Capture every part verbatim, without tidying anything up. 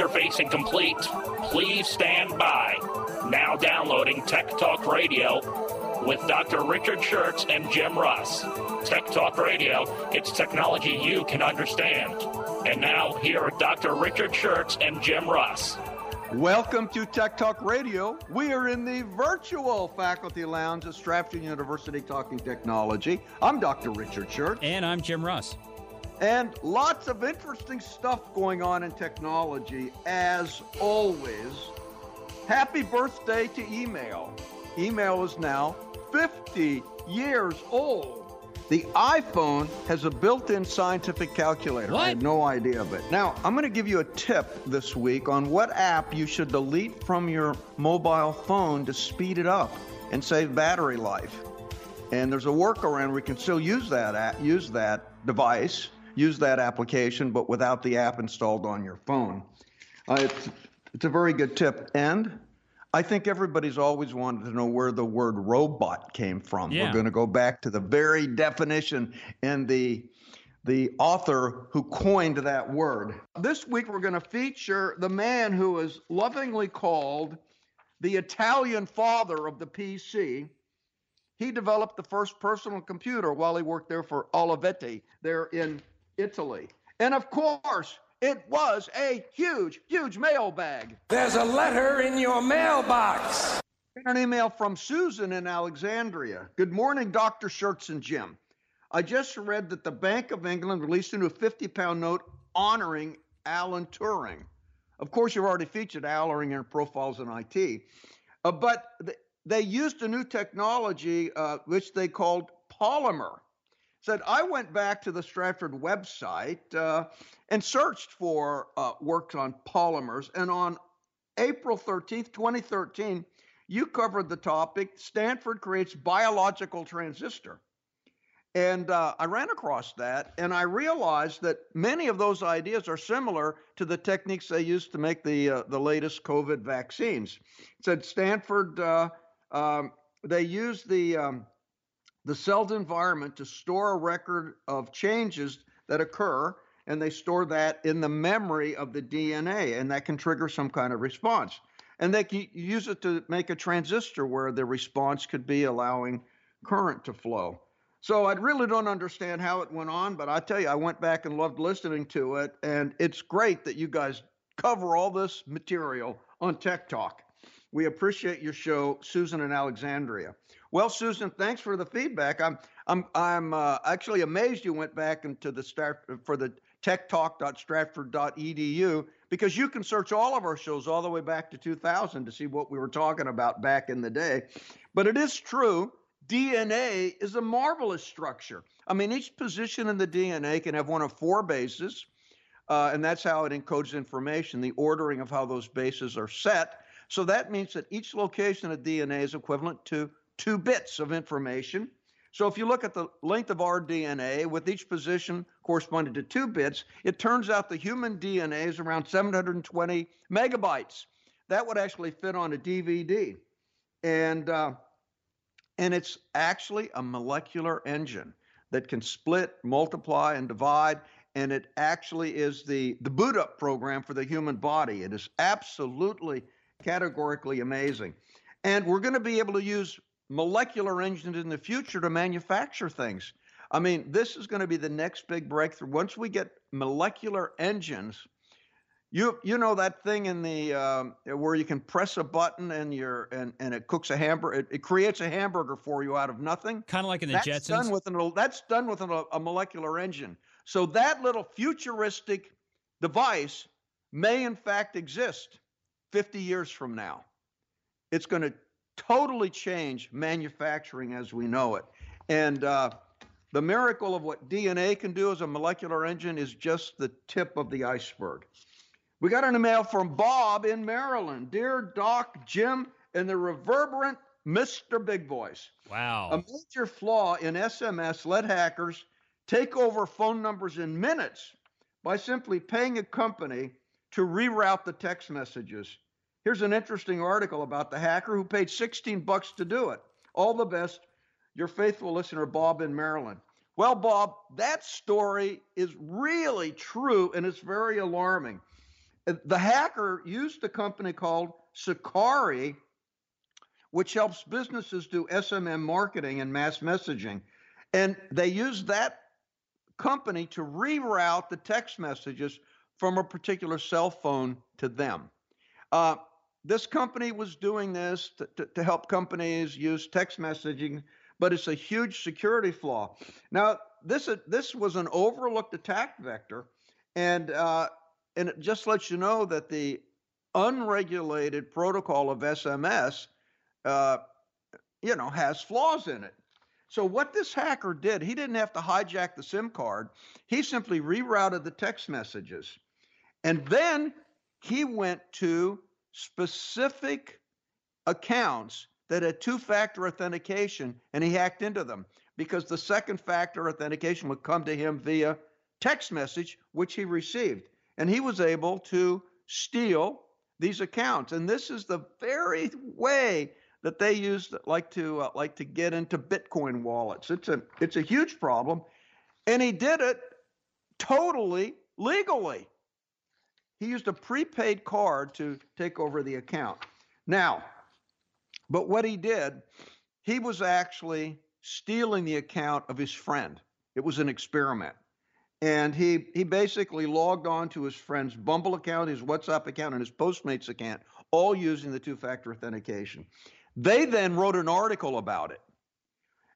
Interface incomplete. Please stand by. Now downloading Tech Talk Radio with Doctor Richard Shurtz and Jim Russ. Tech Talk Radio, it's technology you can understand. And now here are Doctor Richard Shurtz and Jim Russ. Welcome to Tech Talk Radio. We are in the virtual faculty lounge at Stratford University talking technology. I'm Doctor Richard Shurtz. And I'm Jim Russ. And lots of interesting stuff going on in technology, as always. Happy birthday to email. Email is now fifty years old. The iPhone has a built-in scientific calculator. What? I had no idea of it. Now, I'm going to give you a tip this week on what app you should delete from your mobile phone to speed it up and save battery life. And there's a workaround where you can still use that app, use that device. Use that application, but without the app installed on your phone. Uh, it's, it's a very good tip. And I think everybody's always wanted to know where the word robot came from. Yeah. We're going to go back to the very definition and the, the author who coined that word. This week, we're going to feature the man who is lovingly called the Italian father of the P C. He developed the first personal computer while he worked there for Olivetti there in Italy. And of course, it was a huge, huge mailbag. There's a letter in your mailbox. An email from Susan in Alexandria. Good morning, Doctor Shurtz and Jim. I just read that the Bank of England released a new fifty pound note honoring Alan Turing. Of course, you've already featured Alan Turing in Profiles in I T. Uh, but the, they used a new technology, uh, which they called Polymer. Said, I went back to the Stratford website uh, and searched for uh, works on polymers. And on April thirteenth, twenty thirteen, you covered the topic, Stanford creates biological transistor. And uh, I ran across that, and I realized that many of those ideas are similar to the techniques they used to make the uh, the latest COVID vaccines. It said Stanford, uh, um, they used the... Um, the cell's environment to store a record of changes that occur, and they store that in the memory of the D N A, and that can trigger some kind of response. And they can use it to make a transistor where the response could be allowing current to flow. So I really don't understand how it went on, but I tell you, I went back and loved listening to it, and it's great that you guys cover all this material on Tech Talk. We appreciate your show, Susan in Alexandria. Well, Susan, thanks for the feedback. I'm I'm I'm uh, actually amazed you went back into the start for the tech talk dot stratford dot e d u, because you can search all of our shows all the way back to two thousand to see what we were talking about back in the day. But it is true, D N A is a marvelous structure. I mean, each position in the D N A can have one of four bases, uh, and that's how it encodes information, the ordering of how those bases are set. So that means that each location of D N A is equivalent to two bits of information. So if you look at the length of our D N A with each position corresponding to two bits, it turns out the human D N A is around seven hundred twenty megabytes. That would actually fit on a D V D. And, uh, and it's actually a molecular engine that can split, multiply, and divide. And it actually is the, the boot-up program for the human body. It is absolutely, categorically amazing. And we're going to be able to use molecular engines in the future to manufacture things. I mean, this is going to be the next big breakthrough. Once we get molecular engines, you you know that thing in the um, where you can press a button and you're and, and it cooks a hamburger, it, it creates a hamburger for you out of nothing. Kind of like in the that's Jetsons. Done with an, that's done with an, a molecular engine. So that little futuristic device may in fact exist fifty years from now. It's going to totally change manufacturing as we know it. And uh, The miracle of what D N A can do as a molecular engine is just the tip of the iceberg. We got an email from Bob in Maryland. Dear Doc, Jim, and the reverberant Mister Big Voice. Wow. A major flaw in S M S let hackers take over phone numbers in minutes by simply paying a company to reroute the text messages. Here's an interesting article about the hacker who paid sixteen bucks to do it. All the best, your faithful listener, Bob in Maryland. Well, Bob, that story is really true, and it's very alarming. The hacker used a company called Sicari, which helps businesses do S M M marketing and mass messaging. And they used that company to reroute the text messages from a particular cell phone to them. Uh, this company was doing this to, to, to help companies use text messaging, but it's a huge security flaw. Now, this, uh, this was an overlooked attack vector, and uh, and it just lets you know that the unregulated protocol of S M S, uh, you know, has flaws in it. So what this hacker did, he didn't have to hijack the SIM card. He simply rerouted the text messages. And then he went to specific accounts that had two-factor authentication, and he hacked into them because the second-factor authentication would come to him via text message, which he received. And he was able to steal these accounts. And this is the very way that they use like to uh, like to get into Bitcoin wallets. It's a it's a huge problem, and he did it totally legally. He used a prepaid card to take over the account. Now, but what he did, he was actually stealing the account of his friend. It was an experiment, and he he basically logged on to his friend's Bumble account, his WhatsApp account, and his Postmates account, all using the two-factor authentication. They then wrote an article about it.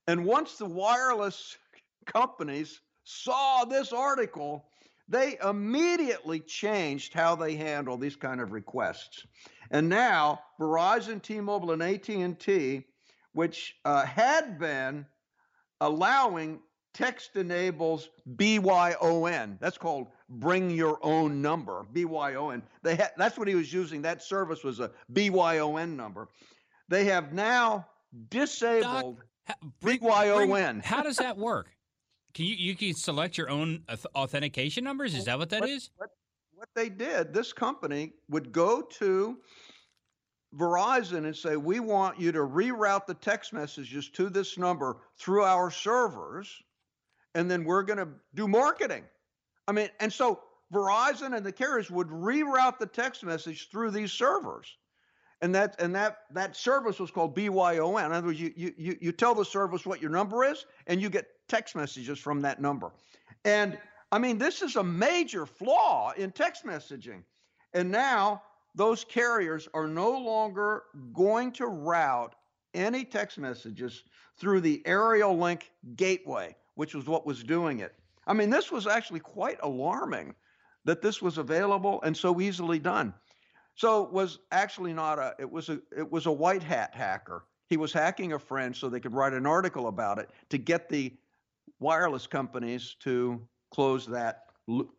And once the wireless companies saw this article, they immediately changed how they handle these kind of requests. And now Verizon, T-Mobile, and A T and T, which uh, had been allowing text enables B Y O N. That's called bring your own number, B Y O N. They ha- that's what he was using. That service was a B Y O N number. They have now disabled Doc, bring, B Y O N. Bring, how does that work? Can you, you can select your own authentication numbers? Is that what that what, is? What, what they did, this company would go to Verizon and say, we want you to reroute the text messages to this number through our servers, and then we're going to do marketing. I mean, and so Verizon and the carriers would reroute the text message through these servers. And that and that that service was called B Y O N. In other words, you you you tell the service what your number is, and you get text messages from that number. And I mean, this is a major flaw in text messaging. And now those carriers are no longer going to route any text messages through the aerial link gateway, which was what was doing it. I mean, this was actually quite alarming that this was available and so easily done. So it was actually not a, it was a, it was a white hat hacker. He was hacking a friend so they could write an article about it to get the wireless companies to close that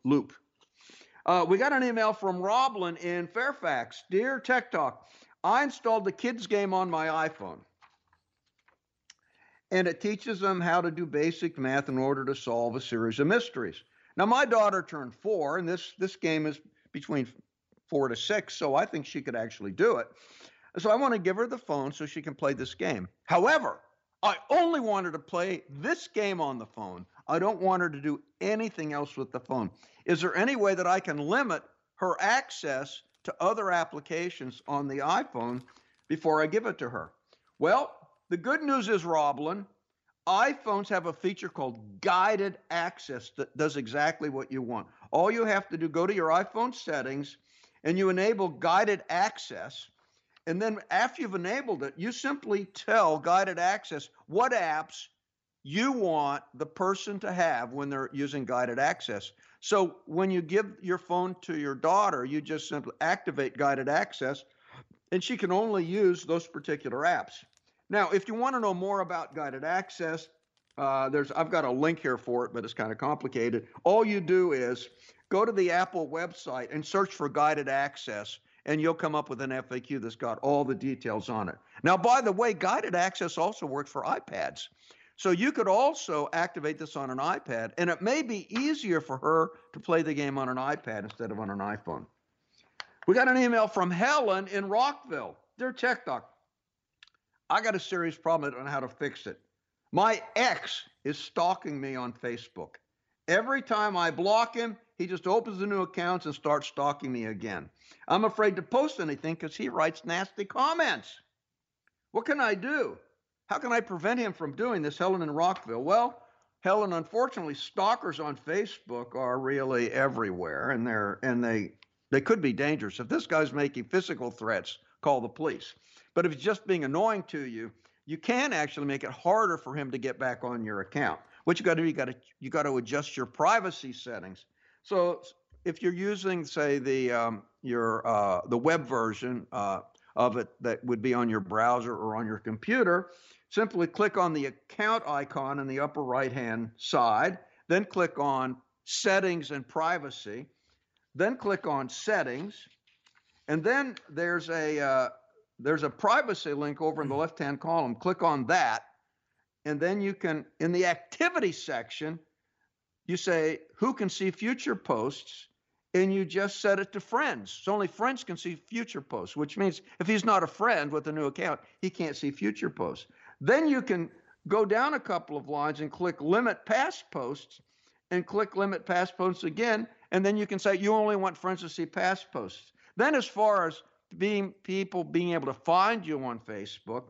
loop. Uh, we got an email from Roblin in Fairfax. Dear Tech Talk, I installed the kids game on my iPhone. And it teaches them how to do basic math in order to solve a series of mysteries. Now, my daughter turned four, and this, this game is between four to six, so I think she could actually do it. So I want to give her the phone so she can play this game. However, I only want her to play this game on the phone. I don't want her to do anything else with the phone. Is there any way that I can limit her access to other applications on the iPhone before I give it to her? Well, the good news is, Roblin, iPhones have a feature called Guided Access that does exactly what you want. All you have to do, go to your iPhone settings, and you enable Guided Access. And then after you've enabled it, you simply tell Guided Access what apps you want the person to have when they're using Guided Access. So when you give your phone to your daughter, you just simply activate Guided Access, and she can only use those particular apps. Now, if you want to know more about Guided Access, Uh, there's I've got a link here for it, but it's kind of complicated. All you do is go to the Apple website and search for Guided Access, and you'll come up with an F A Q that's got all the details on it. Now, by the way, Guided Access also works for iPads. So you could also activate this on an iPad, and it may be easier for her to play the game on an iPad instead of on an iPhone. We got an email from Helen in Rockville. Dear Tech Doc, I got a serious problem on how to fix it. My ex is stalking me on Facebook. Every time I block him, he just opens the new accounts and starts stalking me again. I'm afraid to post anything because he writes nasty comments. What can I do? How can I prevent him from doing this, Helen in Rockville? Well, Helen, unfortunately, stalkers on Facebook are really everywhere, and they're and they they could be dangerous. If this guy's making physical threats, call the police. But if he's just being annoying to you, you can actually make it harder for him to get back on your account. What you got to do, you got to you got to adjust your privacy settings. So if you're using, say, the um, your uh, the web version uh, of it that would be on your browser or on your computer, simply click on the account icon in the upper right-hand side, then click on Settings and Privacy, then click on Settings, and then there's a uh, there's a privacy link over in the left-hand column. Click on that, and then you can, in the Activity section, you say, who can see future posts, and you just set it to friends. So only friends can see future posts, which means if he's not a friend with a new account, he can't see future posts. Then you can go down a couple of lines and click Limit Past Posts, and click Limit Past Posts again, and then you can say you only want friends to see past posts. Then as far as being people being able to find you on Facebook,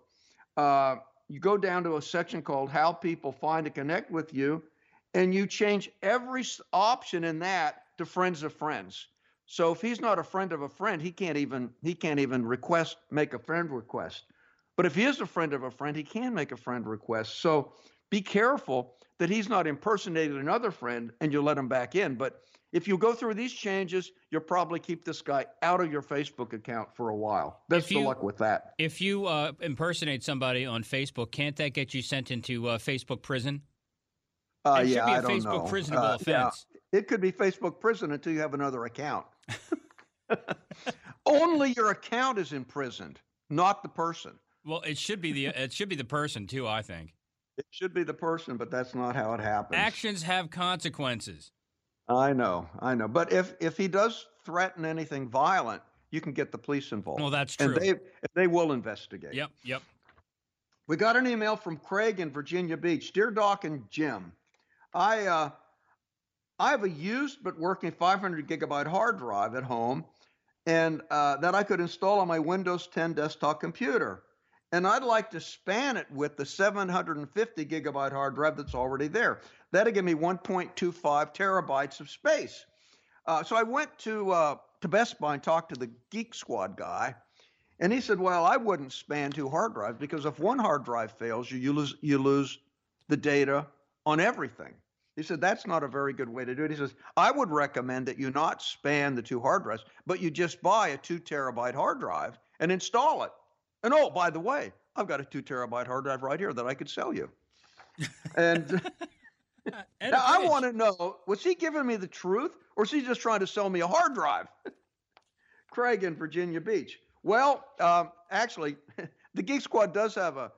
uh, you go down to a section called How People Find and Connect with You, and you change every option in that to friends of friends. So if he's not a friend of a friend, he can't even he can't even request make a friend request. But if he is a friend of a friend, he can make a friend request. So be careful that he's not impersonating another friend and you let him back in. But if you go through these changes, you'll probably keep this guy out of your Facebook account for a while. Best of luck with that. If you uh, impersonate somebody on Facebook, can't that get you sent into uh, Facebook prison? Uh, it yeah, should be a I don't Facebook know. Prisonable uh, offense. Yeah. It could be Facebook prison until you have another account. Only your account is imprisoned, not the person. Well, it should be the it should be the person too, I think. It should be the person, but that's not how it happens. Actions have consequences. I know, I know. But if if he does threaten anything violent, you can get the police involved. Well, that's true. And they they will investigate. Yep, yep. We got an email from Craig in Virginia Beach. Dear Doc and Jim, I uh, I have a used but working five hundred gigabyte hard drive at home, and uh, that I could install on my Windows ten desktop computer. And I'd like to span it with the seven hundred fifty gigabyte hard drive that's already there. That'll give me one point two five terabytes of space. Uh, so I went to uh, to Best Buy and talked to the Geek Squad guy, and he said, "Well, I wouldn't span two hard drives because if one hard drive fails, you, you lose you lose the data on everything." He said, "That's not a very good way to do it." He says, "I would recommend that you not span the two hard drives, but you just buy a two terabyte hard drive and install it. And, oh, by the way, I've got a two terabyte hard drive right here that I could sell you." And now I want to know, was he giving me the truth, or is he just trying to sell me a hard drive? Craig in Virginia Beach. Well, um, actually, the Geek Squad does have a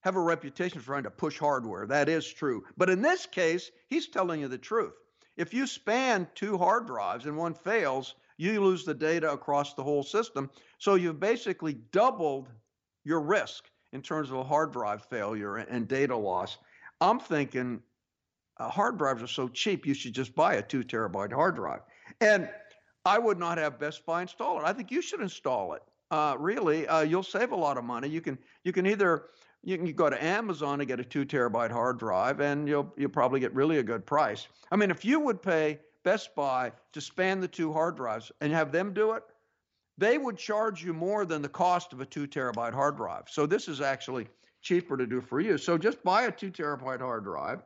have a reputation for trying to push hardware. That is true. But in this case, he's telling you the truth. If you span two hard drives and one fails, you lose the data across the whole system. So you've basically doubled your risk in terms of a hard drive failure and data loss. I'm thinking uh, hard drives are so cheap, you should just buy a two terabyte hard drive. And I would not have Best Buy install it. I think you should install it. Uh, really, uh, you'll save a lot of money. You can you can either you can go to Amazon and get a two terabyte hard drive, and you'll you'll probably get really a good price. I mean, if you would pay Best Buy to span the two hard drives and have them do it, they would charge you more than the cost of a two terabyte hard drive. So this is actually cheaper to do for you. So just buy a two terabyte hard drive.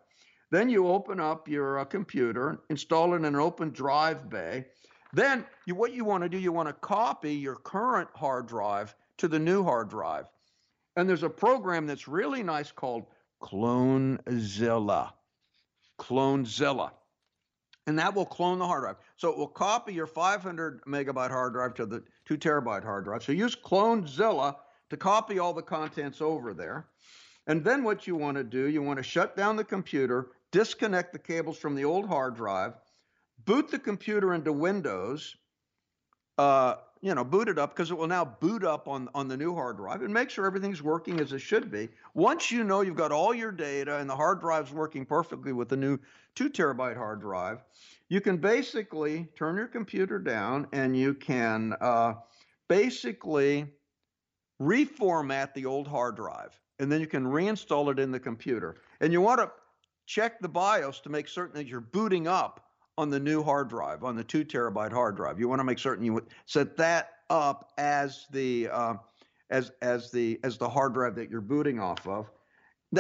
Then you open up your uh, computer, install it in an open drive bay. Then you, what you want to do, you want to copy your current hard drive to the new hard drive. And there's a program that's really nice called Clonezilla. Clonezilla. And that will clone the hard drive. So it will copy your five hundred megabyte hard drive to the two terabyte hard drive. So use Clonezilla to copy all the contents over there. And then what you want to do, you want to shut down the computer, disconnect the cables from the old hard drive, boot the computer into Windows, uh, you know, boot it up because it will now boot up on, on the new hard drive and make sure everything's working as it should be. Once you know you've got all your data and the hard drive's working perfectly with the new two terabyte hard drive, you can basically turn your computer down and you can uh, basically reformat the old hard drive. And then you can reinstall it in the computer. And you want to check the BIOS to make certain that you're booting up on the new hard drive, on the two terabyte hard drive. You want to make certain you set that up as the uh, as as the as the hard drive that you're booting off of.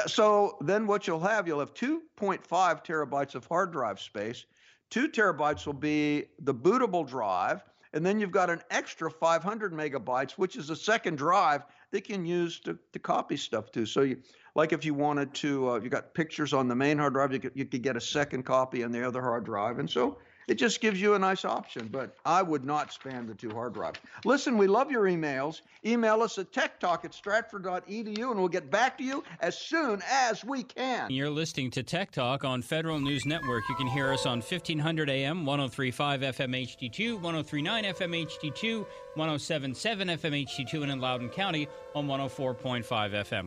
So then what you'll have, you'll have two point five terabytes of hard drive space. Two terabytes will be the bootable drive, and then you've got an extra five hundred megabytes, which is a second drive they can use to, to copy stuff to. So you, like if you wanted to, uh, you got pictures on the main hard drive, you could, you could get a second copy on the other hard drive. And so it just gives you a nice option, but I would not spam the two hard drives. Listen, we love your emails. Email us at tech talk at stratford dot e d u, and we'll get back to you as soon as we can. You're listening to Tech Talk on Federal News Network. You can hear us on fifteen hundred A M, one oh three point five F M H D two, one oh three point nine F M H D two, one oh seven point seven F M H D two, and in Loudoun County on one oh four point five F M.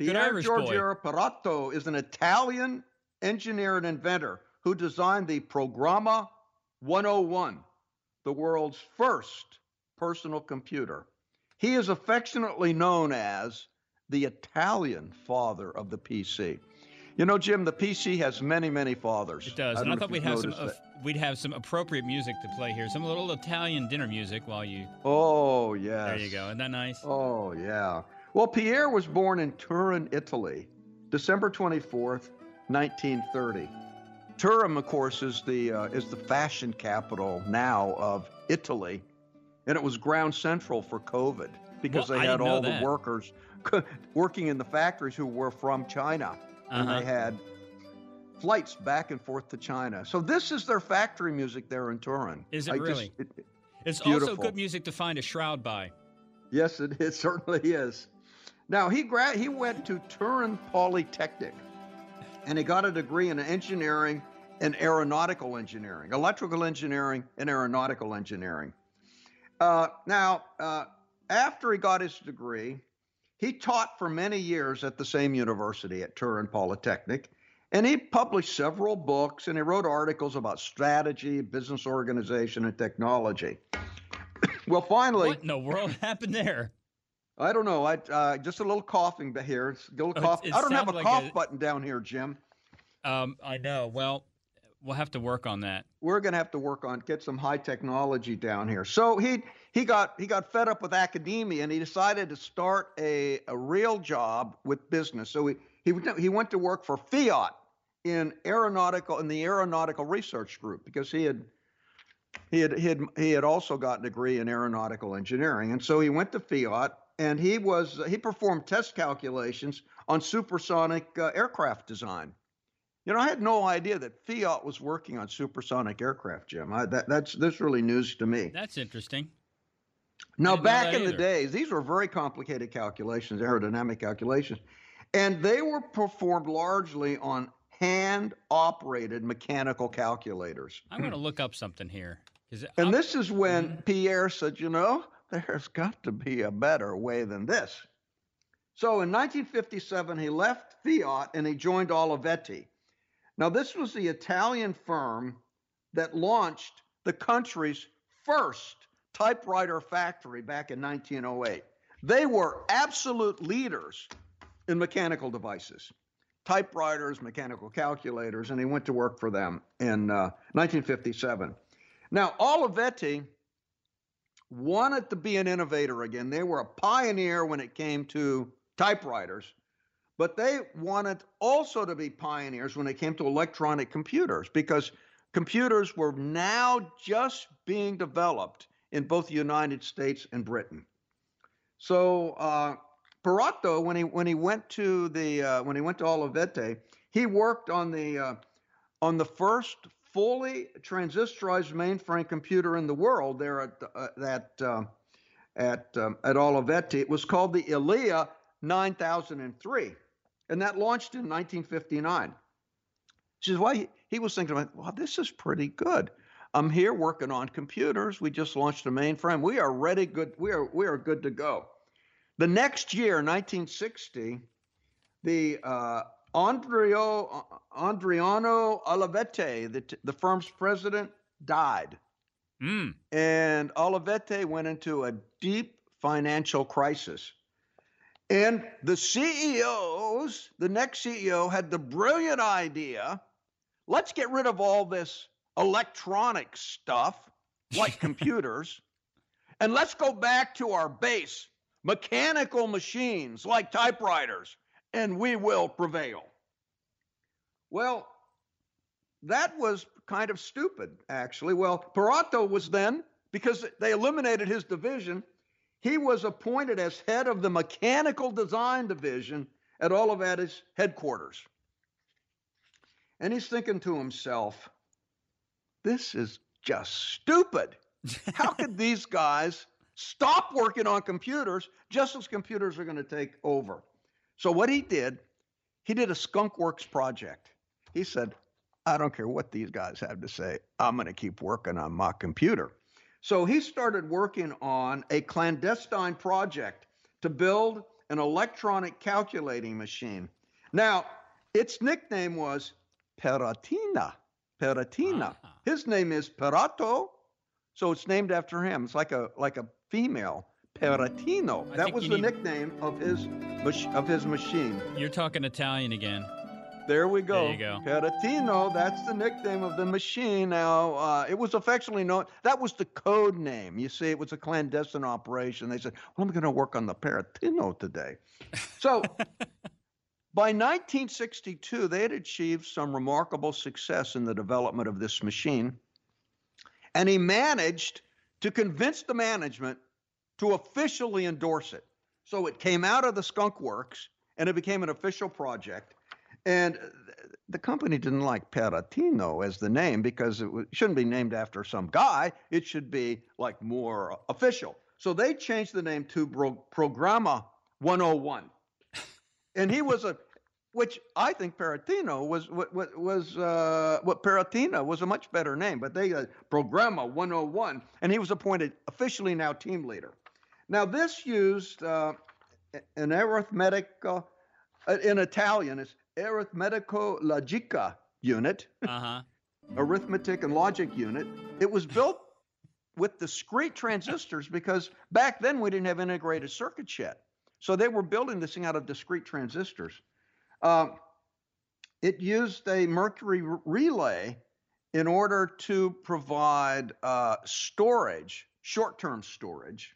Pier Giorgio Perotto is an Italian engineer and inventor who designed the Programma one oh one, the world's first personal computer. He is affectionately known as the Italian father of the P C. You know, Jim, the P C has many, many fathers. It does. I and I thought we'd have some uh, we'd have some appropriate music to play here, some little Italian dinner music while you... Oh, yes. There you go. Isn't that nice? Oh, yeah. Well, Pier was born in Turin, Italy, December twenty-fourth, nineteen thirty. Turin, of course, is the uh, is the fashion capital now of Italy, and it was ground central for COVID because well, they had all the workers working in the factories who were from China, and uh-huh. they had flights back and forth to China. So this is their factory music there in Turin. Is it I really? Just, it, it's beautiful. Also good music to find a shroud by. Yes, it, it certainly is. Now, he gra- he went to Turin Polytechnic, and he got a degree in engineering and aeronautical engineering, electrical engineering and aeronautical engineering. Uh, now, uh, after he got his degree, he taught for many years at the same university at Turin Polytechnic, and he published several books, and he wrote articles about strategy, business organization, and technology. Well, finally... What in the world happened there? I don't know. I uh, just a little coughing here. It's a little oh, cough. It, it I don't have a like cough a, button down here, Jim. Um, I know. Well, we'll have to work on that. We're going to have to work on get some high technology down here. So he he got he got fed up with academia, and he decided to start a, a real job with business. So he he he went to work for Fiat in aeronautical in the aeronautical research group, because he had. He had, he had he had also gotten a degree in aeronautical engineering, and so he went to Fiat, and he was he performed test calculations on supersonic uh, aircraft design. You know, I had no idea that Fiat was working on supersonic aircraft, Jim. I, that that's this really news to me. That's interesting. Now, back in the days, these were very complicated calculations, aerodynamic calculations, and they were performed largely on hand-operated mechanical calculators. I'm going to look up something here. Is it, and I'll, this is when mm-hmm. Pierre said, you know, there's got to be a better way than this. So in nineteen fifty-seven, he left Fiat and he joined Olivetti. Now, this was the Italian firm that launched the country's first typewriter factory back in nineteen oh eight. They were absolute leaders in mechanical devices. Typewriters, mechanical calculators, and he went to work for them in uh, nineteen fifty-seven. Now, Olivetti wanted to be an innovator again. They were a pioneer when it came to typewriters, but they wanted also to be pioneers when it came to electronic computers, because computers were now just being developed in both the United States and Britain. So, uh, Perotto, when he when he went to the uh, when he went to Olivetti, he worked on the uh, on the first fully transistorized mainframe computer in the world. There at uh, that uh, at um, at Olivetti, it was called the I L E A nine thousand three, and that launched in nineteen fifty-nine. Which is why he, he was thinking about, well, this is pretty good. I'm here working on computers. We just launched a mainframe. We are ready. Good. We are we are good to go. The next year, nineteen sixty, the uh, Andrio, Andriano Olivetti, the, the firm's president, died. Mm. And Olivetti went into a deep financial crisis. And the C E Os, the next C E O, had the brilliant idea, let's get rid of all this electronic stuff, like computers, and let's go back to our base. Mechanical machines like typewriters, and we will prevail. Well, that was kind of stupid, actually. Well, Perotto was then, because they eliminated his division, he was appointed as head of the mechanical design division at Olivetti's headquarters. And he's thinking to himself, this is just stupid. How could these guys stop working on computers just as computers are going to take over? So what he did, he did a skunk works project. He said, I don't care what these guys have to say. I'm going to keep working on my computer. So he started working on a clandestine project to build an electronic calculating machine. Now, its nickname was Perottina. Perottina. Uh-huh. His name is Perotto, so it's named after him. It's like a like a female, Perotino. That was the need... nickname of his of his machine. You're talking Italian again. There we go. There you go. Perotino, that's the nickname of the machine. Now, uh, it was affectionately known. That was the code name. You see, it was a clandestine operation. They said, well, I'm going to work on the Perotino today. So by nineteen sixty-two, they had achieved some remarkable success in the development of this machine. And he managed to convince the management to officially endorse it. So it came out of the skunk works, and it became an official project. And the company didn't like Perotino as the name, because it shouldn't be named after some guy. It should be, like, more official. So they changed the name to Programma one oh one. And he was a, which I think Perotino was, was, was uh, what Perottina was a much better name, but they, uh, Programma one oh one, and he was appointed officially now team leader. Now this used uh, an arithmetic, uh, in Italian, it's arithmetico-logica unit, uh-huh. arithmetic and logic unit. It was built with discrete transistors, because back then we didn't have integrated circuits yet. So they were building this thing out of discrete transistors. Uh, it used a mercury r- relay in order to provide uh, storage, short-term storage.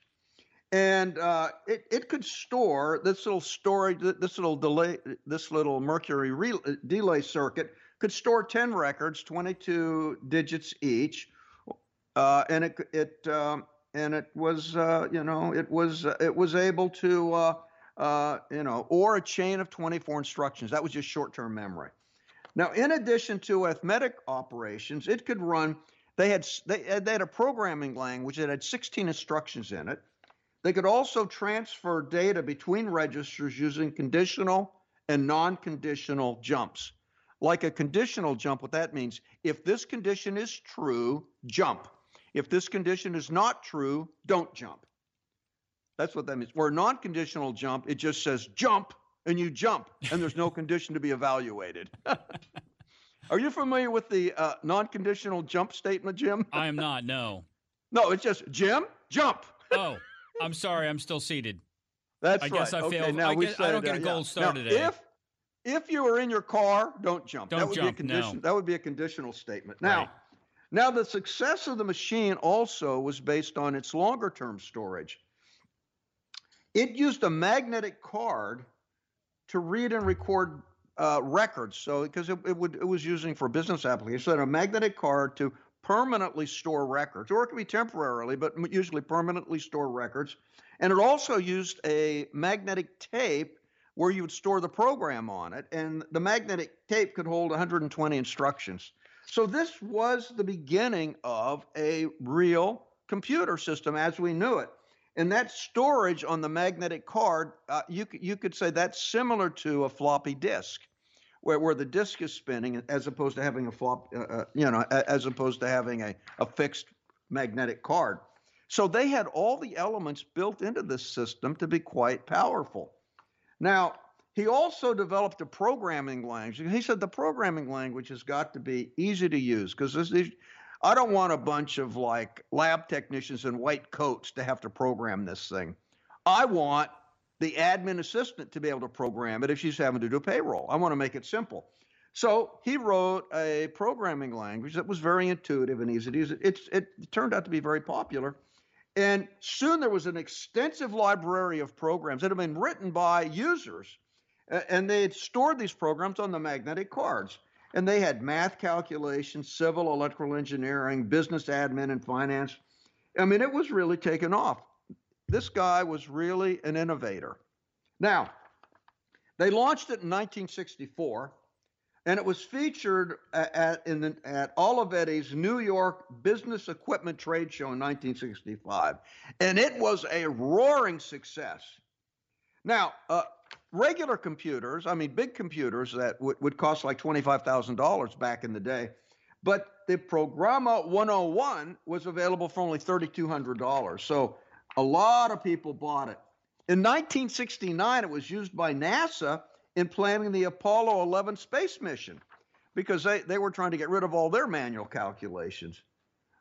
And uh, it, it could store this little storage, this little delay, this little mercury relay, delay circuit could store ten records, twenty-two digits each, uh, and it it um, and it was uh, you know it was uh, it was able to uh, uh, you know or a chain of twenty-four instructions. That was just short-term memory. Now, in addition to arithmetic operations, it could run. They had they they had a programming language that had sixteen instructions in it. They could also transfer data between registers using conditional and non-conditional jumps. Like a conditional jump, what that means, if this condition is true, jump. If this condition is not true, don't jump. That's what that means. Where a non-conditional jump, it just says jump, and you jump, and there's no condition to be evaluated. Are you familiar with the uh, non-conditional jump statement, Jim? I am not, no. No, it's just, Jim, jump. Oh. I'm sorry, I'm still seated. That's I right. Guess I okay, failed. Now I, we guess, I don't get a gold yeah. star now, today. If if you were in your car, don't jump. Don't that would jump, be a condition. No. That would be a conditional statement. Now, right. now the success of the machine also was based on its longer-term storage. It used a magnetic card to read and record uh, records. So because it, it would it was using for business applications, so it had a magnetic card to permanently store records, or it could be temporarily, but usually permanently store records. And it also used a magnetic tape where you would store the program on it, and the magnetic tape could hold one hundred twenty instructions. So this was the beginning of a real computer system as we knew it. And that storage on the magnetic card, uh, you, you could say that's similar to a floppy disk. Where, where the disk is spinning, as opposed to having a flop, uh, you know, as opposed to having a, a fixed magnetic card. So they had all the elements built into this system to be quite powerful. Now, he also developed a programming language. He said the programming language has got to be easy to use because this is, I don't want a bunch of like lab technicians in white coats to have to program this thing. I want the admin assistant to be able to program it if she's having to do payroll. I want to make it simple. So he wrote a programming language that was very intuitive and easy to use. It, it turned out to be very popular. And soon there was an extensive library of programs that had been written by users. And they had stored these programs on the magnetic cards. And they had math calculations, civil, electrical engineering, business admin, and finance. I mean, it was really taken off. This guy was really an innovator. Now, they launched it in nineteen sixty-four, and it was featured at, at, in the, at Olivetti's New York Business Equipment Trade Show in nineteen sixty-five, and it was a roaring success. Now, uh, regular computers, I mean big computers that w- would cost like twenty-five thousand dollars back in the day, but the Programma one oh one was available for only three thousand two hundred dollars. So a lot of people bought it. In nineteen sixty-nine, it was used by NASA in planning the Apollo eleven space mission because they, they were trying to get rid of all their manual calculations.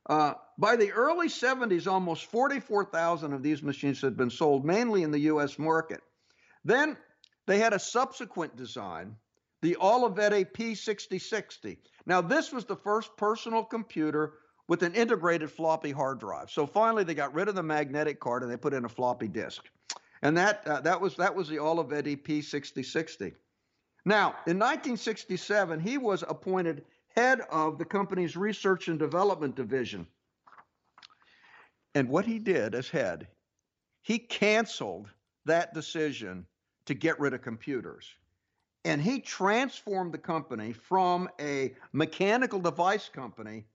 Uh, by the early seventies, almost forty-four thousand of these machines had been sold, mainly in the U S market. Then they had a subsequent design, the Olivetti P sixty sixty. Now, this was the first personal computer with an integrated floppy hard drive. So finally, they got rid of the magnetic card and they put in a floppy disk. And that uh, that was that was the Olivetti P sixty sixty. Now, in nineteen sixty-seven, he was appointed head of the company's research and development division. And what he did as head, he canceled that decision to get rid of computers. And he transformed the company from a mechanical device company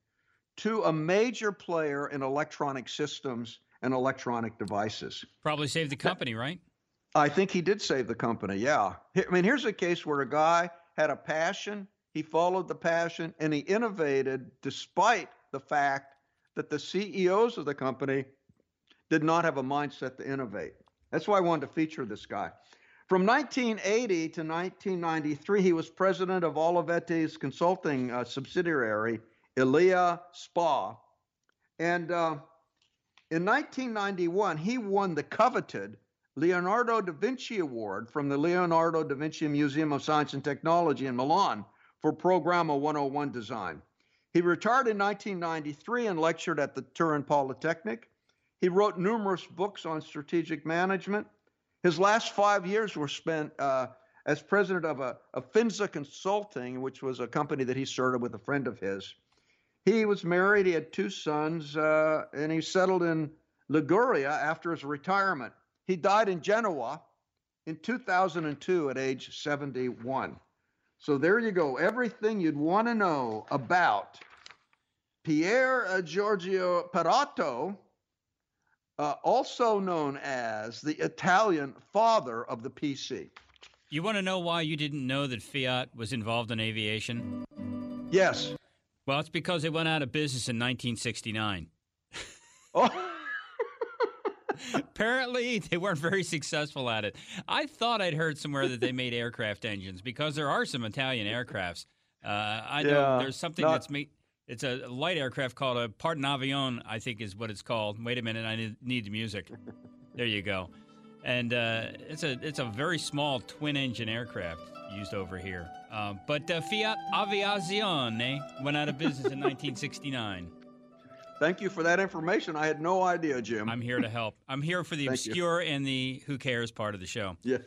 to a major player in electronic systems and electronic devices. Probably saved the company, right? I think he did save the company, yeah. I mean, here's a case where a guy had a passion, he followed the passion, and he innovated despite the fact that the C E Os of the company did not have a mindset to innovate. That's why I wanted to feature this guy. From nineteen eighty to nineteen ninety-three, he was president of Olivetti's consulting uh, subsidiary, Elia Spa. And uh, in nineteen ninety-one, he won the coveted Leonardo da Vinci Award from the Leonardo da Vinci Museum of Science and Technology in Milan for Programma one oh one design. He retired in nineteen ninety-three and lectured at the Turin Polytechnic. He wrote numerous books on strategic management. His last five years were spent uh, as president of a, a Finza Consulting, which was a company that he started with a friend of his. He was married. He had two sons, uh, and he settled in Liguria after his retirement. He died in Genoa in two thousand two at age seventy-one. So there you go. Everything you'd want to know about Pier Giorgio Perotto, uh, also known as the Italian father of the P C. You want to know why you didn't know that Fiat was involved in aviation? Yes. Well, it's because it went out of business in nineteen sixty-nine. Oh. Apparently, they weren't very successful at it. I thought I'd heard somewhere that they made aircraft engines, because there are some Italian aircrafts. Uh, I yeah, know there's something not, that's me. It's a light aircraft called a Partenariaone, I think is what it's called. Wait a minute, I need, need the music. There you go. And uh, it's a it's a very small twin engine aircraft used over here. Uh, but uh, Fiat Aviazione went out of business in nineteen sixty-nine. Thank you for that information. I had no idea, Jim. I'm here to help. I'm here for the obscure you. and the who cares part of the show. Yes.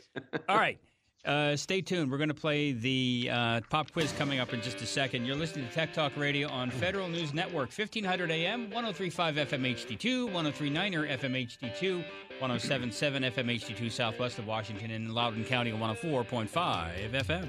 All right. Uh, stay tuned. We're going to play the uh, pop quiz coming up in just a second. You're listening to Tech Talk Radio on Federal News Network, fifteen hundred A M, one oh three point five F M H D two, one oh three point nine or F M H D two, one oh seven point seven F M H D two southwest of Washington in Loudoun County, one oh four point five F M.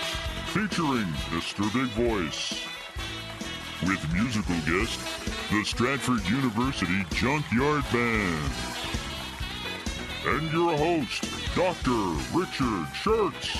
featuring Mister Big Voice, with musical guest, the Stratford University Junkyard Band. And your host, Doctor Richard Shurtz.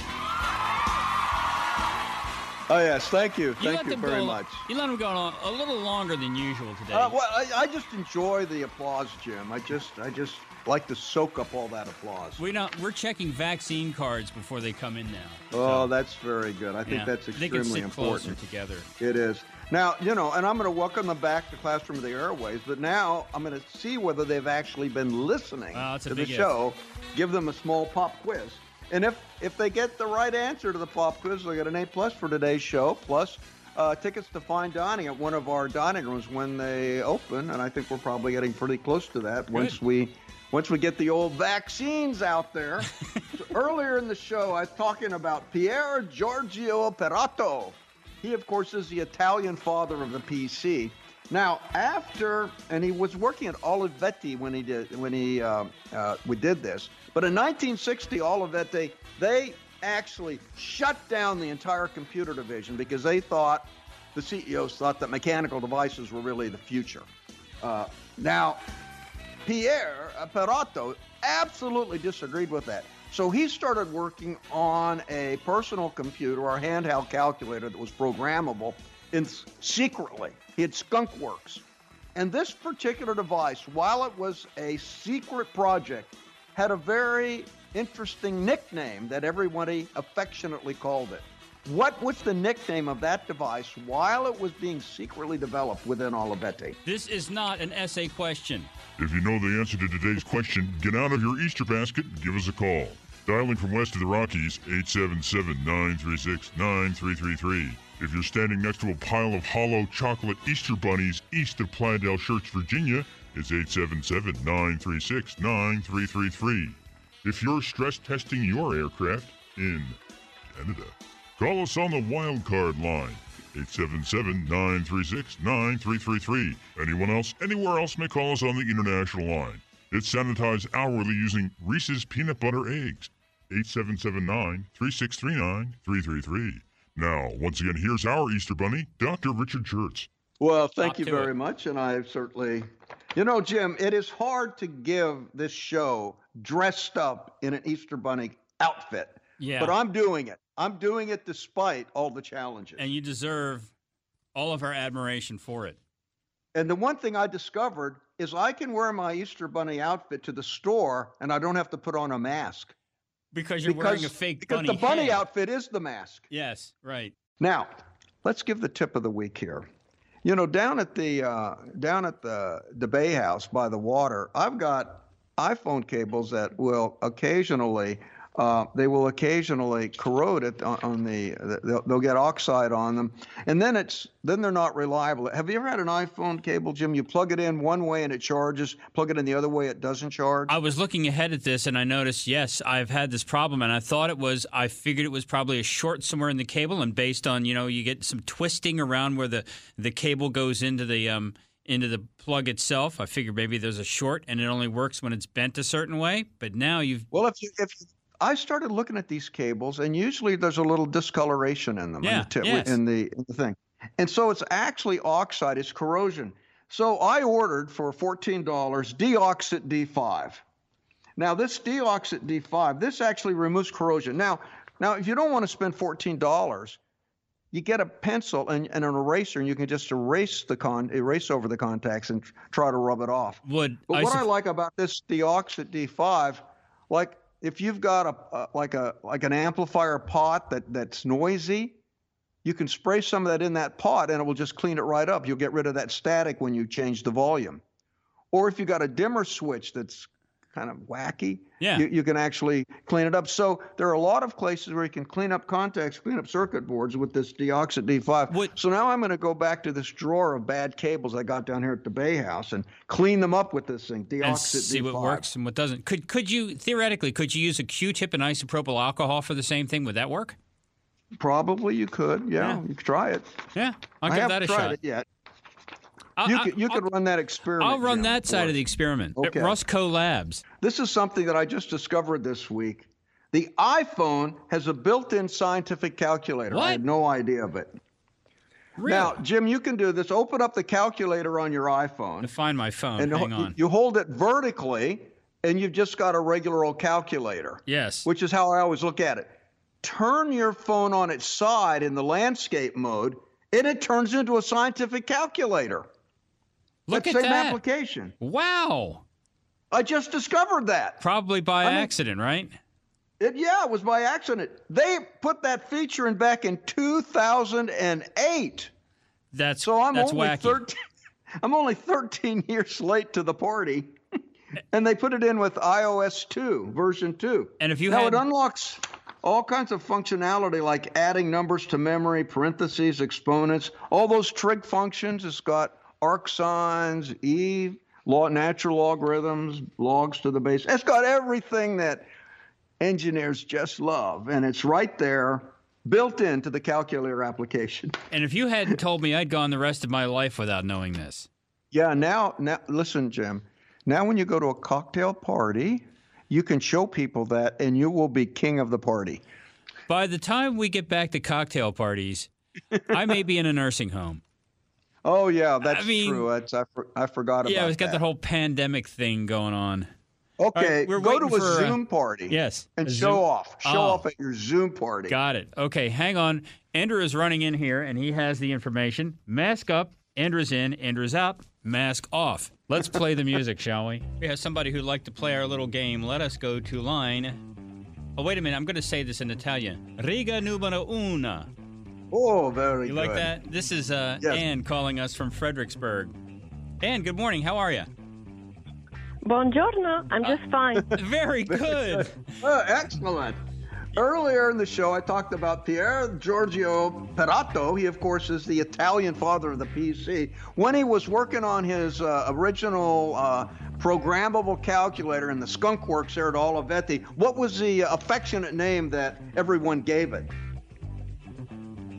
Oh, yes, thank you. Thank you very much. You let him go on a little longer than usual today. Uh, well, I, I just enjoy the applause, Jim. I just, I just like to soak up all that applause. We're not, we're checking vaccine cards before they come in now. Oh, so, that's very good. I think yeah, that's extremely they can sit important. Closer together. It is. Now, you know, and I'm going to welcome them back to Classroom of the Airways, but now I'm going to see whether they've actually been listening uh, to the show, if. Give them a small pop quiz. And if, if they get the right answer to the pop quiz, they'll get an A plus for today's show, plus uh, tickets to fine dining at one of our dining rooms when they open, and I think we're probably getting pretty close to that Good. once we... Once we get the old vaccines out there. So earlier in the show, I was talking about Pier Giorgio Perotto. He, of course, is the Italian father of the P C. Now, after, and he was working at Olivetti when he did when he uh, uh, we did this. But in nineteen sixty, Olivetti, they actually shut down the entire computer division because they thought the C E Os thought that mechanical devices were really the future. Uh, now, Pierre Perotto absolutely disagreed with that. So he started working on a personal computer or handheld calculator that was programmable in, secretly. He had skunk works. And this particular device, while it was a secret project, had a very interesting nickname that everybody affectionately called it. What was the nickname of that device while it was being secretly developed within Olivetti? This is not an essay question. If you know the answer to today's question, get out of your Easter basket and give us a call. Dialing from west of the Rockies, eight seven seven, nine three six, nine three three three. If you're standing next to a pile of hollow chocolate Easter bunnies east of Plaiddale Shurtz, Virginia, it's eight seven seven, nine three six, nine three three three. If you're stress testing your aircraft in Canada, call us on the wildcard line, eight seven seven, nine three six, nine three three three. Anyone else, anywhere else may call us on the international line. It's sanitized hourly using Reese's Peanut Butter Eggs, eight seven seven, nine three six, three nine three three three. Now, once again, here's our Easter Bunny, Doctor Richard Shurtz. Well, thank you very much, and I certainly... You know, Jim, it is hard to give this show dressed up in an Easter Bunny outfit. Yeah. But I'm doing it. I'm doing it despite all the challenges. And you deserve all of our admiration for it. And the one thing I discovered is I can wear my Easter Bunny outfit to the store, and I don't have to put on a mask. Because you're because, wearing a fake because bunny Because the bunny hat. outfit is the mask. Yes, right. Now, let's give the tip of the week here. You know, down at the uh, down at the, the Bay House by the water, I've got iPhone cables that will occasionally... Uh, they will occasionally corrode it on, on the, they'll, they'll get oxide on them. And then it's, then they're not reliable. Have you ever had an iPhone cable, Jim? You plug it in one way and it charges, plug it in the other way, it doesn't charge. I was looking ahead at this and I noticed, yes, I've had this problem. And I thought it was, I figured it was probably a short somewhere in the cable. And based on, you know, you get some twisting around where the, the cable goes into the, um, into the plug itself. I figured maybe there's a short and it only works when it's bent a certain way. But now you've. Well, if you, if I started looking at these cables, and usually there's a little discoloration in them, yeah, in, the tip, yes. in, the, in the thing. And so it's actually oxide, it's corrosion. So I ordered for fourteen dollars Deoxit D five. Now this Deoxit D five, this actually removes corrosion. Now, now if you don't want to spend fourteen dollars, you get a pencil and, and an eraser, and you can just erase the con, erase over the contacts and tr- try to rub it off. Would but I what su- I like about this Deoxit D five, like, if you've got a uh, like a like an amplifier pot that, that's noisy, you can spray some of that in that pot and it will just clean it right up. You'll get rid of that static when you change the volume. Or if you've got a dimmer switch that's kind of wacky, yeah. you, you can actually clean it up. So there are a lot of places where you can clean up contacts, clean up circuit boards with this Deoxit D five. What? So now I'm going to go back to this drawer of bad cables I got down here at the Bay House and clean them up with this thing, Deoxit and see D five. See what works and what doesn't. Could could you, theoretically, could you use a Q-tip and isopropyl alcohol for the same thing? Would that work? Probably you could, yeah. yeah. You could try it. Yeah, I'll I give that a shot. I haven't tried it yet. You could you could run that experiment. I'll run Jim, that side or, of the experiment okay. at Roscoe Labs. This is something that I just discovered this week. The iPhone has a built-in scientific calculator. What? I had no idea of it. Really? Now, Jim, you can do this. Open up the calculator on your iPhone. To find my phone. And Hang ho- on. You hold it vertically, and you've just got a regular old calculator. Yes. Which is how I always look at it. Turn your phone on its side in the landscape mode, and it turns into a scientific calculator. Look that at same that. application. Wow. I just discovered that. Probably by I accident, mean, right? It, yeah, it was by accident. They put that feature in back in two thousand eight. That's So I'm that's only wacky. thirteen I'm only thirteen years late to the party. And they put it in with iOS two, version two. And if you Now had... it unlocks all kinds of functionality like adding numbers to memory, parentheses, exponents, all those trig functions. It's got arc sines, E, law, natural logarithms, logs to the base. It's got everything that engineers just love, and it's right there built into the calculator application. And if you hadn't told me, I'd gone the rest of my life without knowing this. Yeah, now, now listen, Jim. Now when you go to a cocktail party, you can show people that, and you will be king of the party. By the time we get back to cocktail parties, I may be in a nursing home. Oh, yeah, that's I mean, true. That's, I, for, I forgot yeah, about that. Yeah, it's got that. the whole pandemic thing going on. Okay, right, we're go to a Zoom a, party. Yes. And show Zoom. off. Show oh, off at your Zoom party. Got it. Okay, hang on. Ender is running in here, and he has the information. Mask up. Ender's in. Ender's out. Mask off. Let's play the music, shall we? We have somebody who'd like to play our little game. Let us go to line. Oh, wait a minute. I'm going to say this in Italian. Riga numero una. Oh, very you good. You like that? This is uh, yes. Ann calling us from Fredericksburg. Ann, good morning. How are you? Buongiorno. I'm just uh, fine. Very good. Oh, excellent. Earlier in the show, I talked about Pier Giorgio Perotto. He, of course, is the Italian father of the P C. When he was working on his uh, original uh, programmable calculator in the skunk works there at Olivetti, what was the affectionate name that everyone gave it?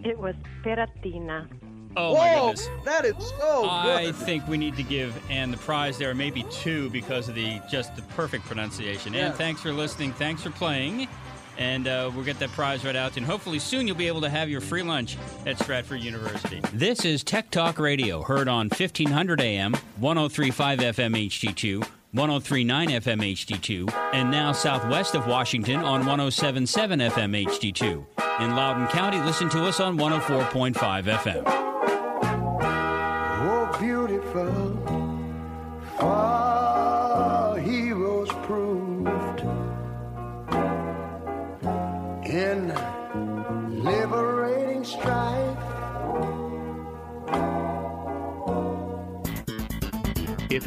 It was Perottina. Oh, Whoa, my goodness. That is so I good. I think we need to give Ann the prize there, maybe two, because of the just the perfect pronunciation. Yes. Ann, thanks for listening. Thanks for playing. And uh, we'll get that prize right out. And hopefully soon you'll be able to have your free lunch at Stratford University. This is Tech Talk Radio, heard on fifteen hundred A M, one oh three point five F M H D two, one oh three point nine F M H D two, and now southwest of Washington on one oh seven point seven F M H D two. In Loudoun County, listen to us on one oh four point five F M. Oh, beautiful, far heroes proved in liberating strife. If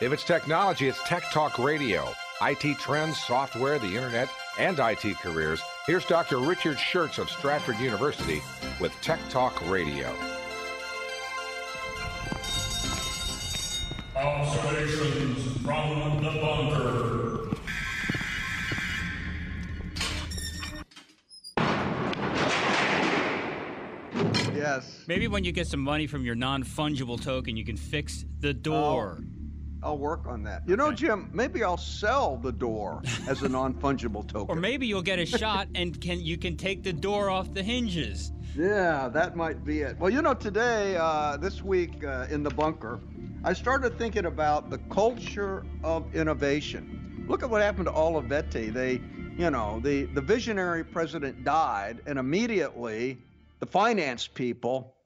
If it's technology, it's Tech Talk Radio. I T trends, software, the internet, and I T careers. Here's Doctor Richard Shurtz of Stratford University with Tech Talk Radio. Observations from the bunker. Yes. Maybe when you get some money from your non-fungible token, you can fix the door. Oh. I'll work on that. You know, okay. Jim, maybe I'll sell the door as a non-fungible token. Or maybe you'll get a shot and can you can take the door off the hinges. Yeah, that might be it. Well, you know, today, uh, this week uh, in the bunker, I started thinking about the culture of innovation. Look at what happened to Olivetti. They you know, the, the visionary president died, and immediately the finance people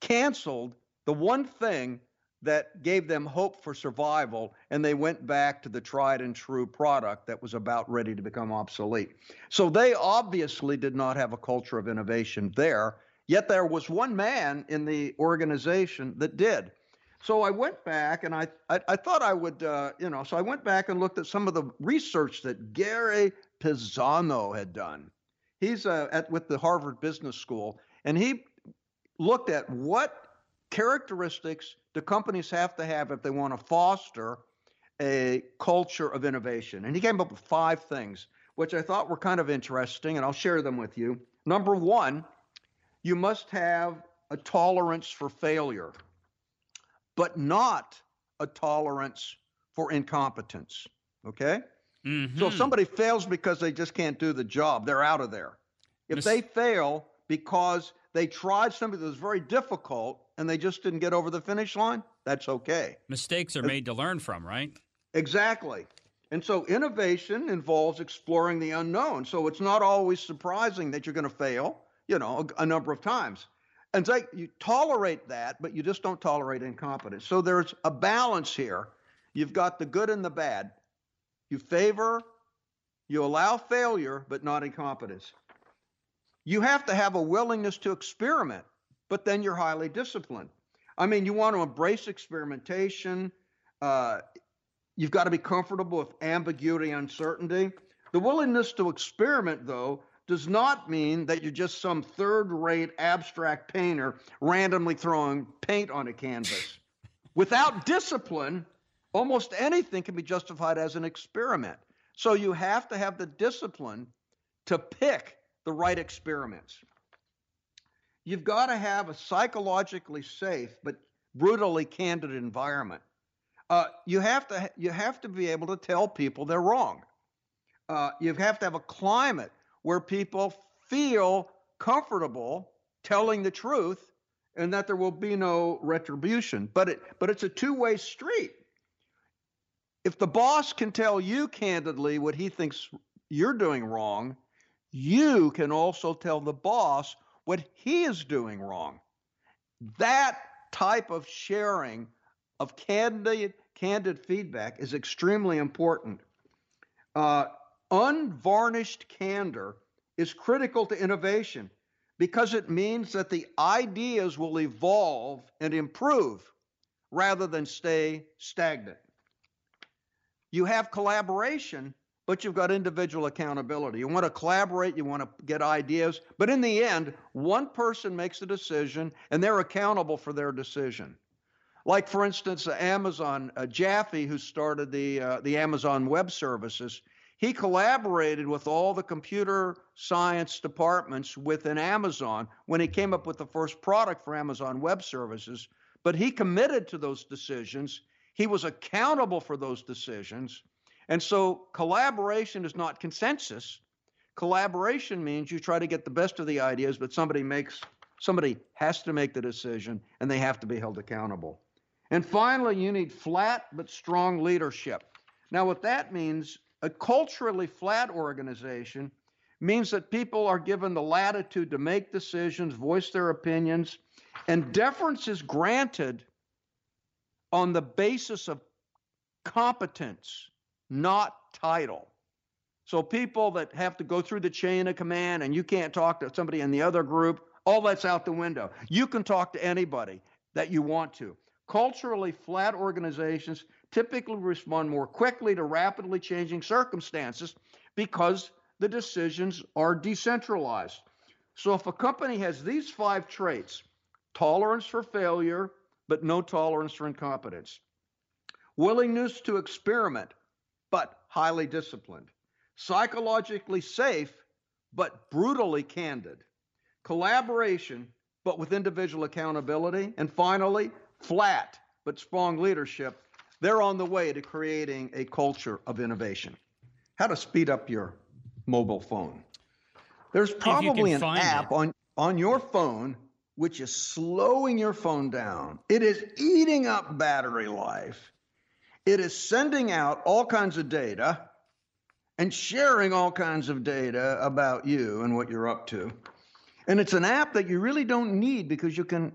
canceled the one thing that gave them hope for survival, and they went back to the tried and true product that was about ready to become obsolete. So they obviously did not have a culture of innovation there, yet there was one man in the organization that did. So I went back and I I, I thought I would, uh, you know, so I went back and looked at some of the research that Gary Pisano had done. He's uh, at with the Harvard Business School, and he looked at what characteristics do companies have to have if they want to foster a culture of innovation. And he came up with five things, which I thought were kind of interesting, and I'll share them with you. Number one, you must have a tolerance for failure, but not a tolerance for incompetence, okay? Mm-hmm. So if somebody fails because they just can't do the job, they're out of there. If Miss- they fail because they tried something that was very difficult and they just didn't get over the finish line, that's okay. Mistakes are made to learn from, right? Exactly. And so innovation involves exploring the unknown. So it's not always surprising that you're going to fail, you know, a, a number of times. And so you tolerate that, but you just don't tolerate incompetence. So there's a balance here. You've got the good and the bad. You favor, you allow failure, but not incompetence. You have to have a willingness to experiment, but then you're highly disciplined. I mean, you want to embrace experimentation. Uh, you've got to be comfortable with ambiguity, uncertainty. The willingness to experiment, though, does not mean that you're just some third-rate abstract painter randomly throwing paint on a canvas. Without discipline, almost anything can be justified as an experiment. So you have to have the discipline to pick the right experiments. You've got to have a psychologically safe but brutally candid environment. Uh, you have to you have to be able to tell people they're wrong. Uh, you have to have a climate where people feel comfortable telling the truth and that there will be no retribution. But it but it's a two-way street. If the boss can tell you candidly what he thinks you're doing wrong, you can also tell the boss what he is doing wrong. That type of sharing of candid, candid feedback is extremely important. Uh, unvarnished candor is critical to innovation because it means that the ideas will evolve and improve rather than stay stagnant. You have collaboration, but you've got individual accountability. You want to collaborate, you want to get ideas, but in the end, one person makes the decision and they're accountable for their decision. Like, for instance, Amazon, uh, Jaffe, who started the uh, the Amazon Web Services, he collaborated with all the computer science departments within Amazon when he came up with the first product for Amazon Web Services, but he committed to those decisions. He was accountable for those decisions. And so collaboration is not consensus. Collaboration means you try to get the best of the ideas, but somebody makes, somebody has to make the decision, and they have to be held accountable. And finally, you need flat but strong leadership. Now, what that means, a culturally flat organization means that people are given the latitude to make decisions, voice their opinions, and deference is granted on the basis of competence, not title. So people that have to go through the chain of command and you can't talk to somebody in the other group, all that's out the window. You can talk to anybody that you want to. Culturally flat organizations typically respond more quickly to rapidly changing circumstances because the decisions are decentralized. So if a company has these five traits, tolerance for failure, but no tolerance for incompetence, willingness to experiment, but highly disciplined, psychologically safe, but brutally candid, collaboration, but with individual accountability, and finally, flat, but strong leadership, they're on the way to creating a culture of innovation. How to speed up your mobile phone. There's probably an app on, on your phone which is slowing your phone down. It is eating up battery life. It is sending out all kinds of data, and sharing all kinds of data about you and what you're up to. And it's an app that you really don't need because you can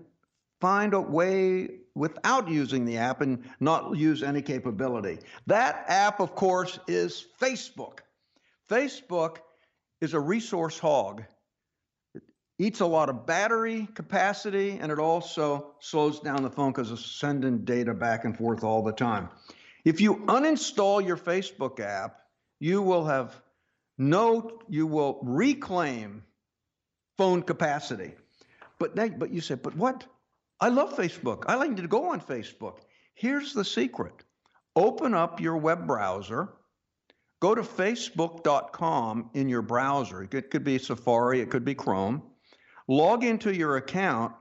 find a way without using the app and not use any capability. That app, of course, is Facebook. Facebook is a resource hog. It eats a lot of battery capacity, and it also slows down the phone because it's sending data back and forth all the time. If you uninstall your Facebook app, you will have no, you will reclaim phone capacity. But now, but you say, but what? I love Facebook. I like to go on Facebook. Here's the secret. Open up your web browser. Go to facebook dot com in your browser. It could be Safari. It could be Chrome. Log into your account,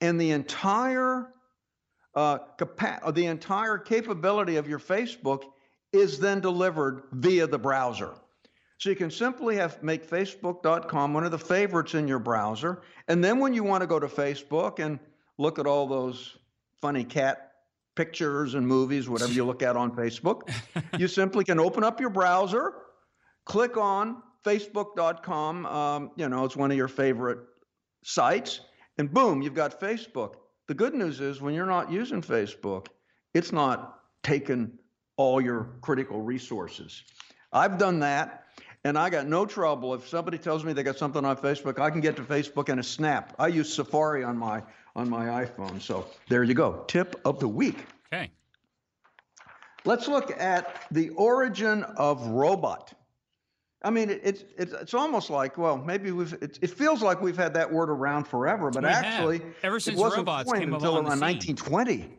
and the entire uh, capa- the entire capability of your Facebook is then delivered via the browser. So you can simply have make facebook dot com one of the favorites in your browser. And then when you want to go to Facebook and look at all those funny cat pictures and movies, whatever you look at on Facebook, you simply can open up your browser, click on facebook dot com. Um, you know, it's one of your favorite sites, and boom, you've got Facebook. The good news is when you're not using Facebook, it's not taking all your critical resources. I've done that. And I got no trouble. If somebody tells me they got something on Facebook, I can get to Facebook in a snap. I use Safari on my on my iPhone. So there you go. Tip of the week. Okay. Let's look at the origin of robot. I mean, it, it's it's it's almost like, well, maybe we've it, it feels like we've had that word around forever, but we actually have. Ever since it wasn't robots came until around nineteen twenty.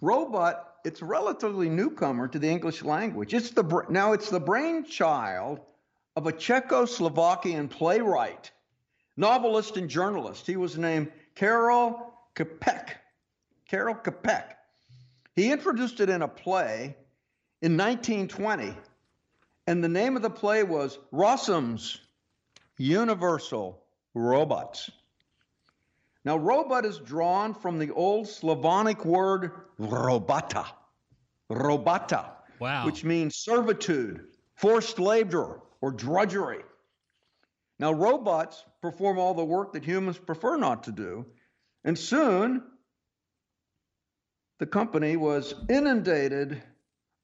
Robot. It's a relatively newcomer to the English language. It's the now it's the brainchild of a Czechoslovakian playwright, novelist, and journalist. He was named Karol Kapek. Karol Kapek. He introduced it in a play in nineteen twenty, and the name of the play was Rossum's Universal Robots. Now, robot is drawn from the old Slavonic word robota, robota, wow. which means servitude, forced labor, or drudgery. Now, robots perform all the work that humans prefer not to do, and soon the company was inundated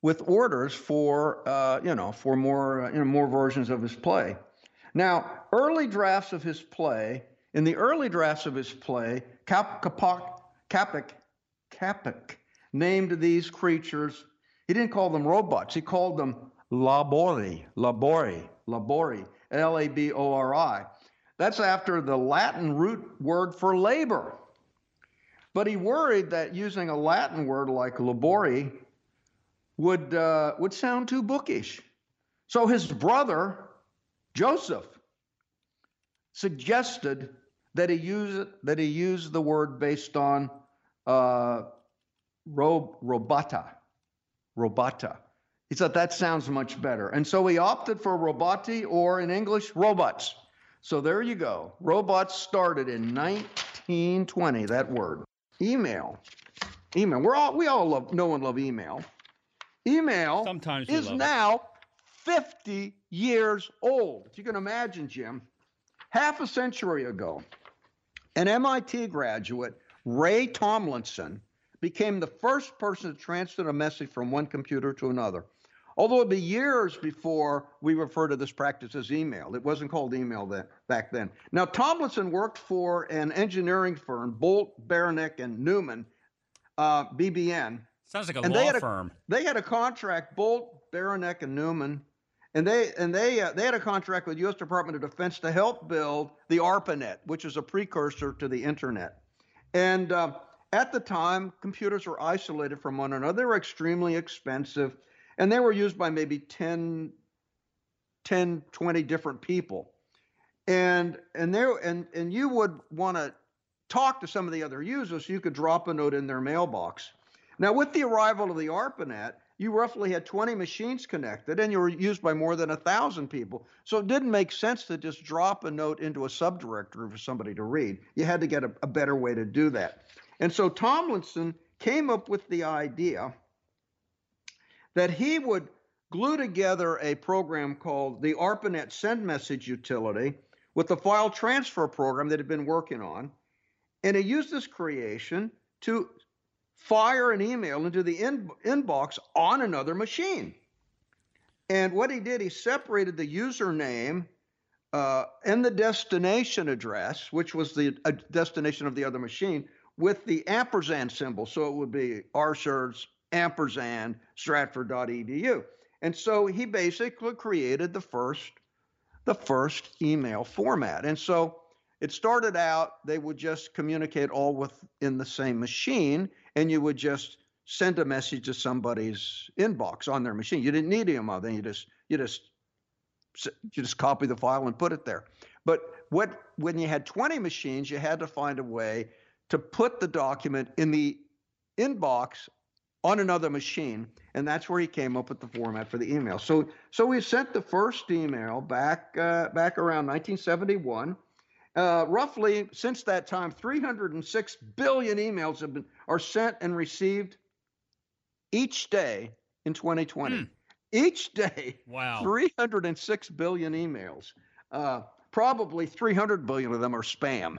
with orders for, uh, you know, for more, uh, you know, more versions of his play. Now, early drafts of his play. In the early drafts of his play, Kap, Kapok, Kapik, Kapik named these creatures, he didn't call them robots, he called them labori, labori, labori, L A B O R I. That's after the Latin root word for labor. But he worried that using a Latin word like labori would, uh, would sound too bookish. So his brother, Joseph, suggested that he use that he use the word based on uh, rob, robota, robota. He thought that sounds much better, and so he opted for roboti, or in English, robots. So there you go. Robots started in nineteen twenty. That word. Email, email. We're all we all love. No one love email. Email Sometimes is now it. fifty years old. If you can imagine, Jim. Half a century ago, an M I T graduate, Ray Tomlinson, became the first person to transfer a message from one computer to another. Although it'd be years before we refer to this practice as email. It wasn't called email then, back then. Now, Tomlinson worked for an engineering firm, Bolt, Beranek, and Newman, uh, B B N. Sounds like a and law they firm. A, they had a contract, Bolt, Beranek, and Newman. And they and they uh, they had a contract with the U S Department of Defense to help build the ARPANET, which is a precursor to the internet. And uh, at the time, computers were isolated from one another. They were extremely expensive, and they were used by maybe ten, twenty different people. And and there and and you would want to talk to some of the other users, so you could drop a note in their mailbox. Now, with the arrival of the ARPANET, you roughly had twenty machines connected, and you were used by more than one thousand people. So it didn't make sense to just drop a note into a subdirectory for somebody to read. You had to get a, a better way to do that. And so Tomlinson came up with the idea that he would glue together a program called the ARPANET Send Message Utility with the file transfer program that had been working on. And it used this creation to fire an email into the in inbox on another machine. And what he did, he separated the username uh, and the destination address, which was the uh, destination of the other machine, with the ampersand symbol. So it would be rshurtz ampersand stratford dot e d u. And so he basically created the first, the first email format. And so it started out, they would just communicate all within the same machine, and you would just send a message to somebody's inbox on their machine. You didn't need email, then you just you just you just copy the file and put it there. But what when you had twenty machines, you had to find a way to put the document in the inbox on another machine, and that's where he came up with the format for the email. So so we sent the first email back uh, back around nineteen seventy-one. Uh, roughly, since that time, three hundred six billion emails have been are sent and received each day in twenty twenty. Mm. Each day, wow, three hundred six billion emails. Uh, probably three hundred billion of them are spam.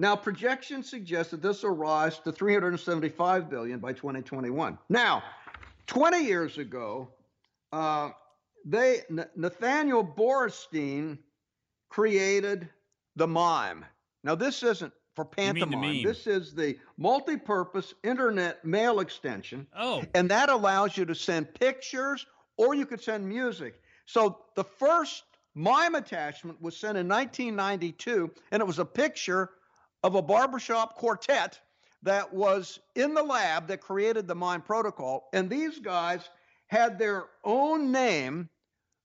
Now, projections suggest that this will rise to three hundred seventy-five billion by twenty twenty-one. Now, twenty years ago, uh, They Nathaniel Borstein created the mime. Now, this isn't for pantomime. This is the multi-purpose internet mail extension. Oh. And that allows you to send pictures, or you could send music. So the first mime attachment was sent in nineteen ninety-two, and it was a picture of a barbershop quartet that was in the lab that created the mime protocol. And these guys had their own name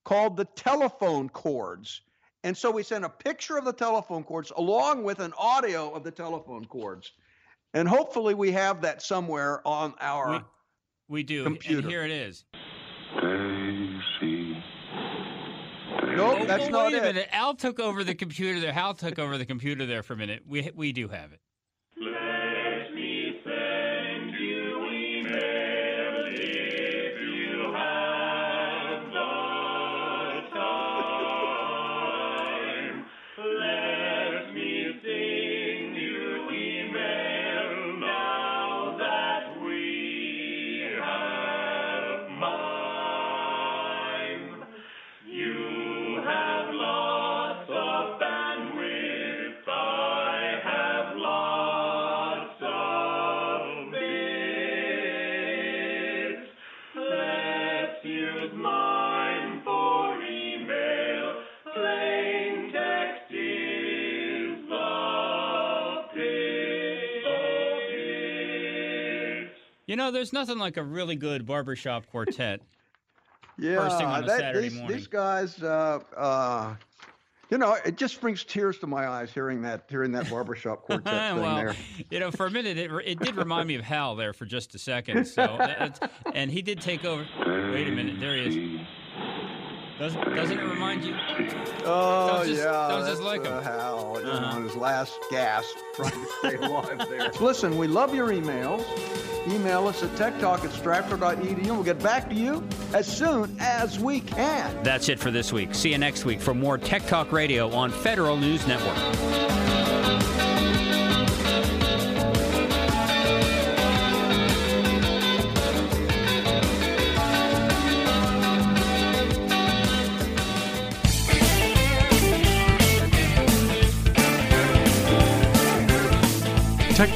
called the telephone cords. And so we sent a picture of the telephone cords along with an audio of the telephone cords. And hopefully we have that somewhere on our computer. We, we do, computer. And here it is. Daisy. Daisy. Nope, that's oh, not wait it. Wait a minute, Al took over the computer there. Hal took over the computer there for a minute. We, we do have it. You know, there's nothing like a really good barbershop quartet. Yeah, first thing on a that, Saturday these, morning. These guys, uh, uh, you know, it just brings tears to my eyes hearing that hearing that barbershop quartet thing well, there. You know, for a minute, it it did remind me of Hal there for just a second. So, that's, and he did take over. Wait a minute, there he is. Doesn't, doesn't it remind you? Oh, sounds just, yeah. Sounds just like him. Uh, Hal, you know, his last gasp trying to stay alive there. Listen, we love your emails. Email us at tech talk at stratford dot e d u. We'll get back to you as soon as we can. That's it for this week. See you next week for more Tech Talk Radio on Federal News Network. Tech